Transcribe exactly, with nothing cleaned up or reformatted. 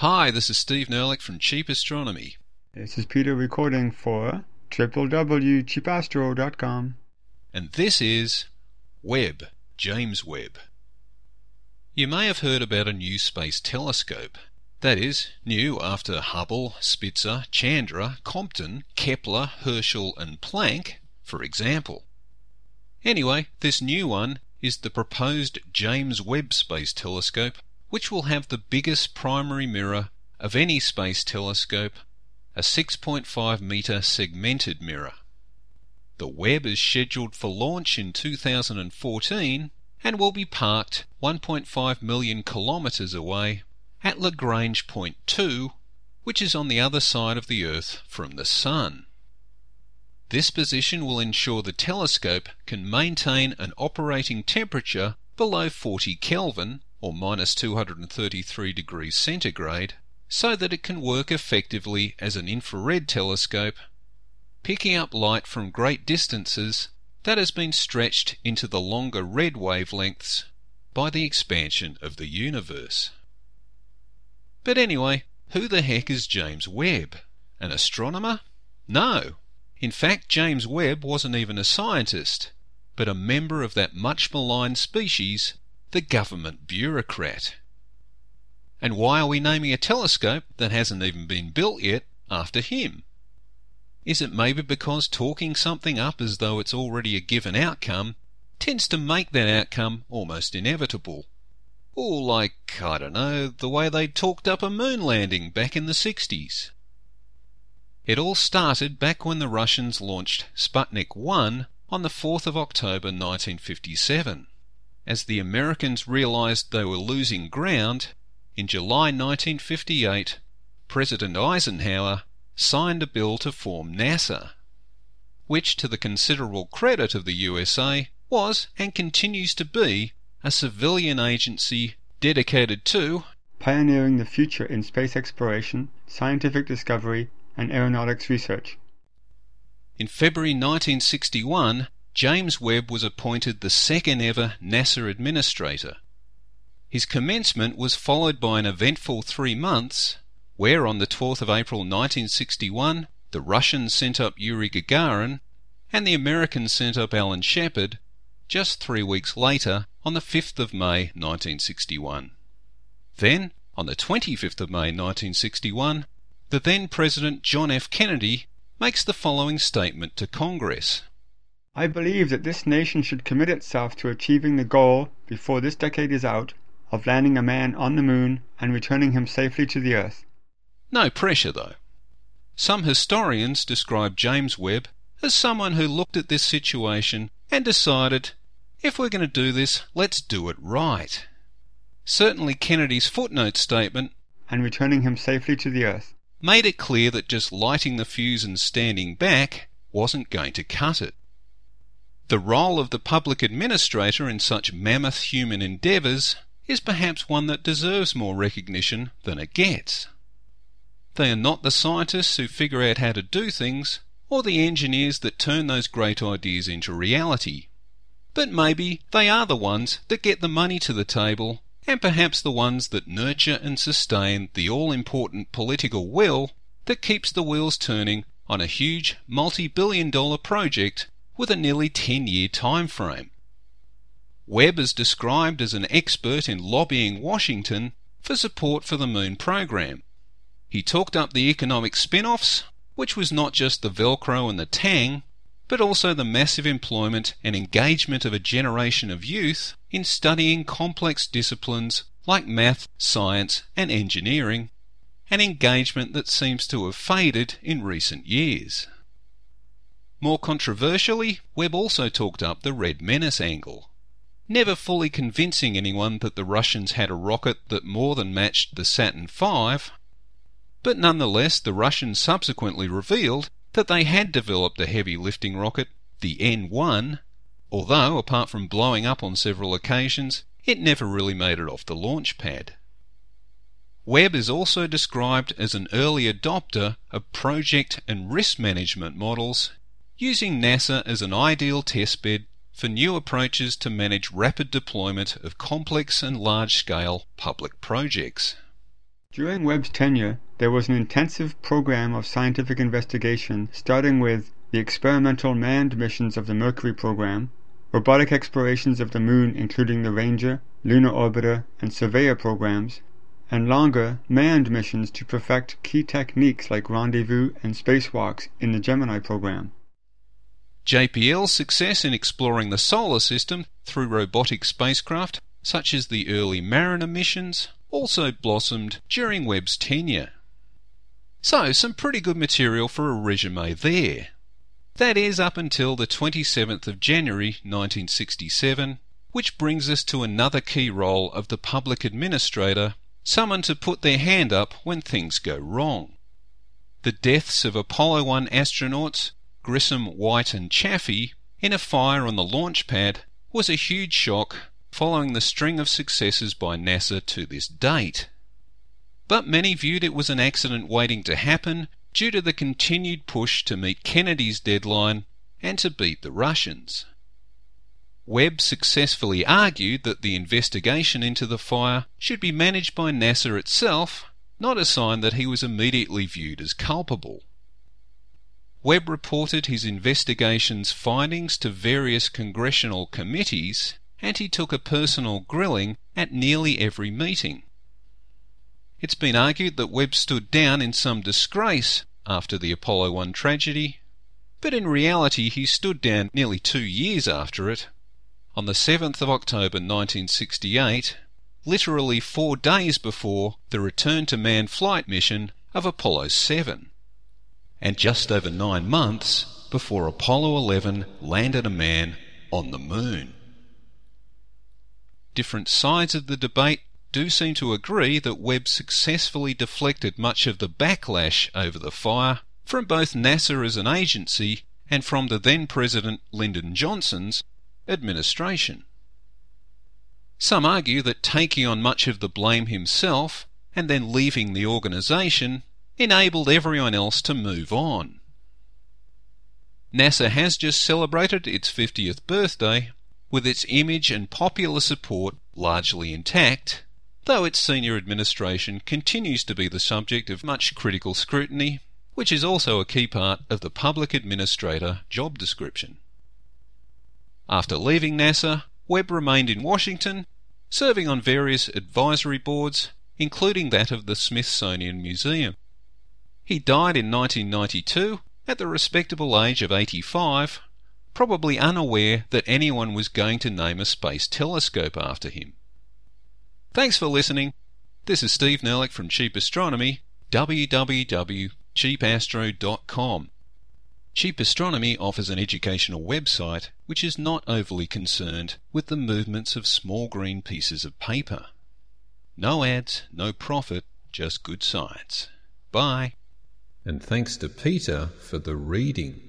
Hi, this is Steve Nerlich from Cheap Astronomy. This is Peter recording for w w w dot cheap astro dot com. And this is Webb, James Webb. You may have heard about a new space telescope. That is, new after Hubble, Spitzer, Chandra, Compton, Kepler, Herschel and Planck, for example. Anyway, this new one is the proposed James Webb Space Telescope, which will have the biggest primary mirror of any space telescope, a six point five metre segmented mirror. The Webb is scheduled for launch in two thousand fourteen and will be parked one point five million kilometres away at Lagrange Point two, which is on the other side of the Earth from the Sun. This position will ensure the telescope can maintain an operating temperature below forty Kelvin, or minus two hundred thirty-three degrees centigrade, so that it can work effectively as an infrared telescope, picking up light from great distances that has been stretched into the longer red wavelengths by the expansion of the universe. But anyway, who the heck is James Webb? An astronomer? No. In fact, James Webb wasn't even a scientist, but a member of that much maligned species, the government bureaucrat. And why are we naming a telescope that hasn't even been built yet after him? Is it maybe because talking something up as though it's already a given outcome tends to make that outcome almost inevitable? Or like, I don't know, the way they talked up a moon landing back in the sixties. It all started back when the Russians launched Sputnik one on the fourth of October nineteen fifty-seven. As the Americans realized they were losing ground, in July nineteen fifty-eight, President Eisenhower signed a bill to form NASA, which, to the considerable credit of the U S A, was and continues to be a civilian agency dedicated to pioneering the future in space exploration, scientific discovery, and aeronautics research. In February nineteen sixty-one, James Webb was appointed the second ever NASA administrator. His commencement was followed by an eventful three months, where on the twelfth of April nineteen sixty-one, the Russians sent up Yuri Gagarin and the Americans sent up Alan Shepard, just three weeks later on the fifth of May nineteen sixty-one. Then, on the twenty-fifth of May nineteen sixty-one, the then President John F. Kennedy makes the following statement to Congress. I believe that this nation should commit itself to achieving the goal, before this decade is out, of landing a man on the moon and returning him safely to the Earth. No pressure, though. Some historians describe James Webb as someone who looked at this situation and decided, if we're going to do this, let's do it right. Certainly Kennedy's footnote statement, and returning him safely to the Earth, made it clear that just lighting the fuse and standing back wasn't going to cut it. The role of the public administrator in such mammoth human endeavours is perhaps one that deserves more recognition than it gets. They are not the scientists who figure out how to do things, or the engineers that turn those great ideas into reality. But maybe they are the ones that get the money to the table, and perhaps the ones that nurture and sustain the all-important political will that keeps the wheels turning on a huge multi-billion dollar project with a nearly ten-year time frame. Webb is described as an expert in lobbying Washington for support for the moon program. He talked up the economic spin-offs, which was not just the Velcro and the Tang, but also the massive employment and engagement of a generation of youth in studying complex disciplines like math, science and engineering, an engagement that seems to have faded in recent years. More controversially, Webb also talked up the Red Menace angle, never fully convincing anyone that the Russians had a rocket that more than matched the Saturn V, but nonetheless the Russians subsequently revealed that they had developed a heavy-lifting rocket, the N one, although, apart from blowing up on several occasions, it never really made it off the launch pad. Webb is also described as an early adopter of project and risk management models, using NASA as an ideal testbed for new approaches to manage rapid deployment of complex and large-scale public projects. During Webb's tenure, there was an intensive program of scientific investigation, starting with the experimental manned missions of the Mercury program, robotic explorations of the Moon including the Ranger, Lunar Orbiter, and Surveyor programs, and longer, manned missions to perfect key techniques like rendezvous and spacewalks in the Gemini program. J P L's success in exploring the solar system through robotic spacecraft, such as the early Mariner missions, also blossomed during Webb's tenure. So, some pretty good material for a resume there. That is up until the twenty-seventh of January nineteen sixty-seven, which brings us to another key role of the public administrator, someone to put their hand up when things go wrong. The deaths of Apollo one astronauts, Grissom, White and Chaffee, in a fire on the launch pad was a huge shock following the string of successes by NASA to this date. But many viewed it was an accident waiting to happen due to the continued push to meet Kennedy's deadline and to beat the Russians. Webb successfully argued that the investigation into the fire should be managed by NASA itself, not a sign that he was immediately viewed as culpable. Webb reported his investigation's findings to various congressional committees, and he took a personal grilling at nearly every meeting. It's been argued that Webb stood down in some disgrace after the Apollo one tragedy, but in reality he stood down nearly two years after it, on the seventh of October nineteen sixty-eight, literally four days before the return to manned flight mission of Apollo seven, and just over nine months before Apollo eleven landed a man on the Moon. Different sides of the debate do seem to agree that Webb successfully deflected much of the backlash over the fire from both NASA as an agency and from the then-President Lyndon Johnson's administration. Some argue that taking on much of the blame himself and then leaving the organisation enabled everyone else to move on. NASA has just celebrated its fiftieth birthday with its image and popular support largely intact, though its senior administration continues to be the subject of much critical scrutiny, which is also a key part of the public administrator job description. After leaving NASA, Webb remained in Washington, serving on various advisory boards, including that of the Smithsonian Museum. He died in nineteen ninety-two at the respectable age of eighty-five, probably unaware that anyone was going to name a space telescope after him. Thanks for listening. This is Steve Nerlich from Cheap Astronomy, w w w dot cheap astro dot com. Cheap Astronomy offers an educational website which is not overly concerned with the movements of small green pieces of paper. No ads, no profit, just good science. Bye. And thanks to Peter for the reading.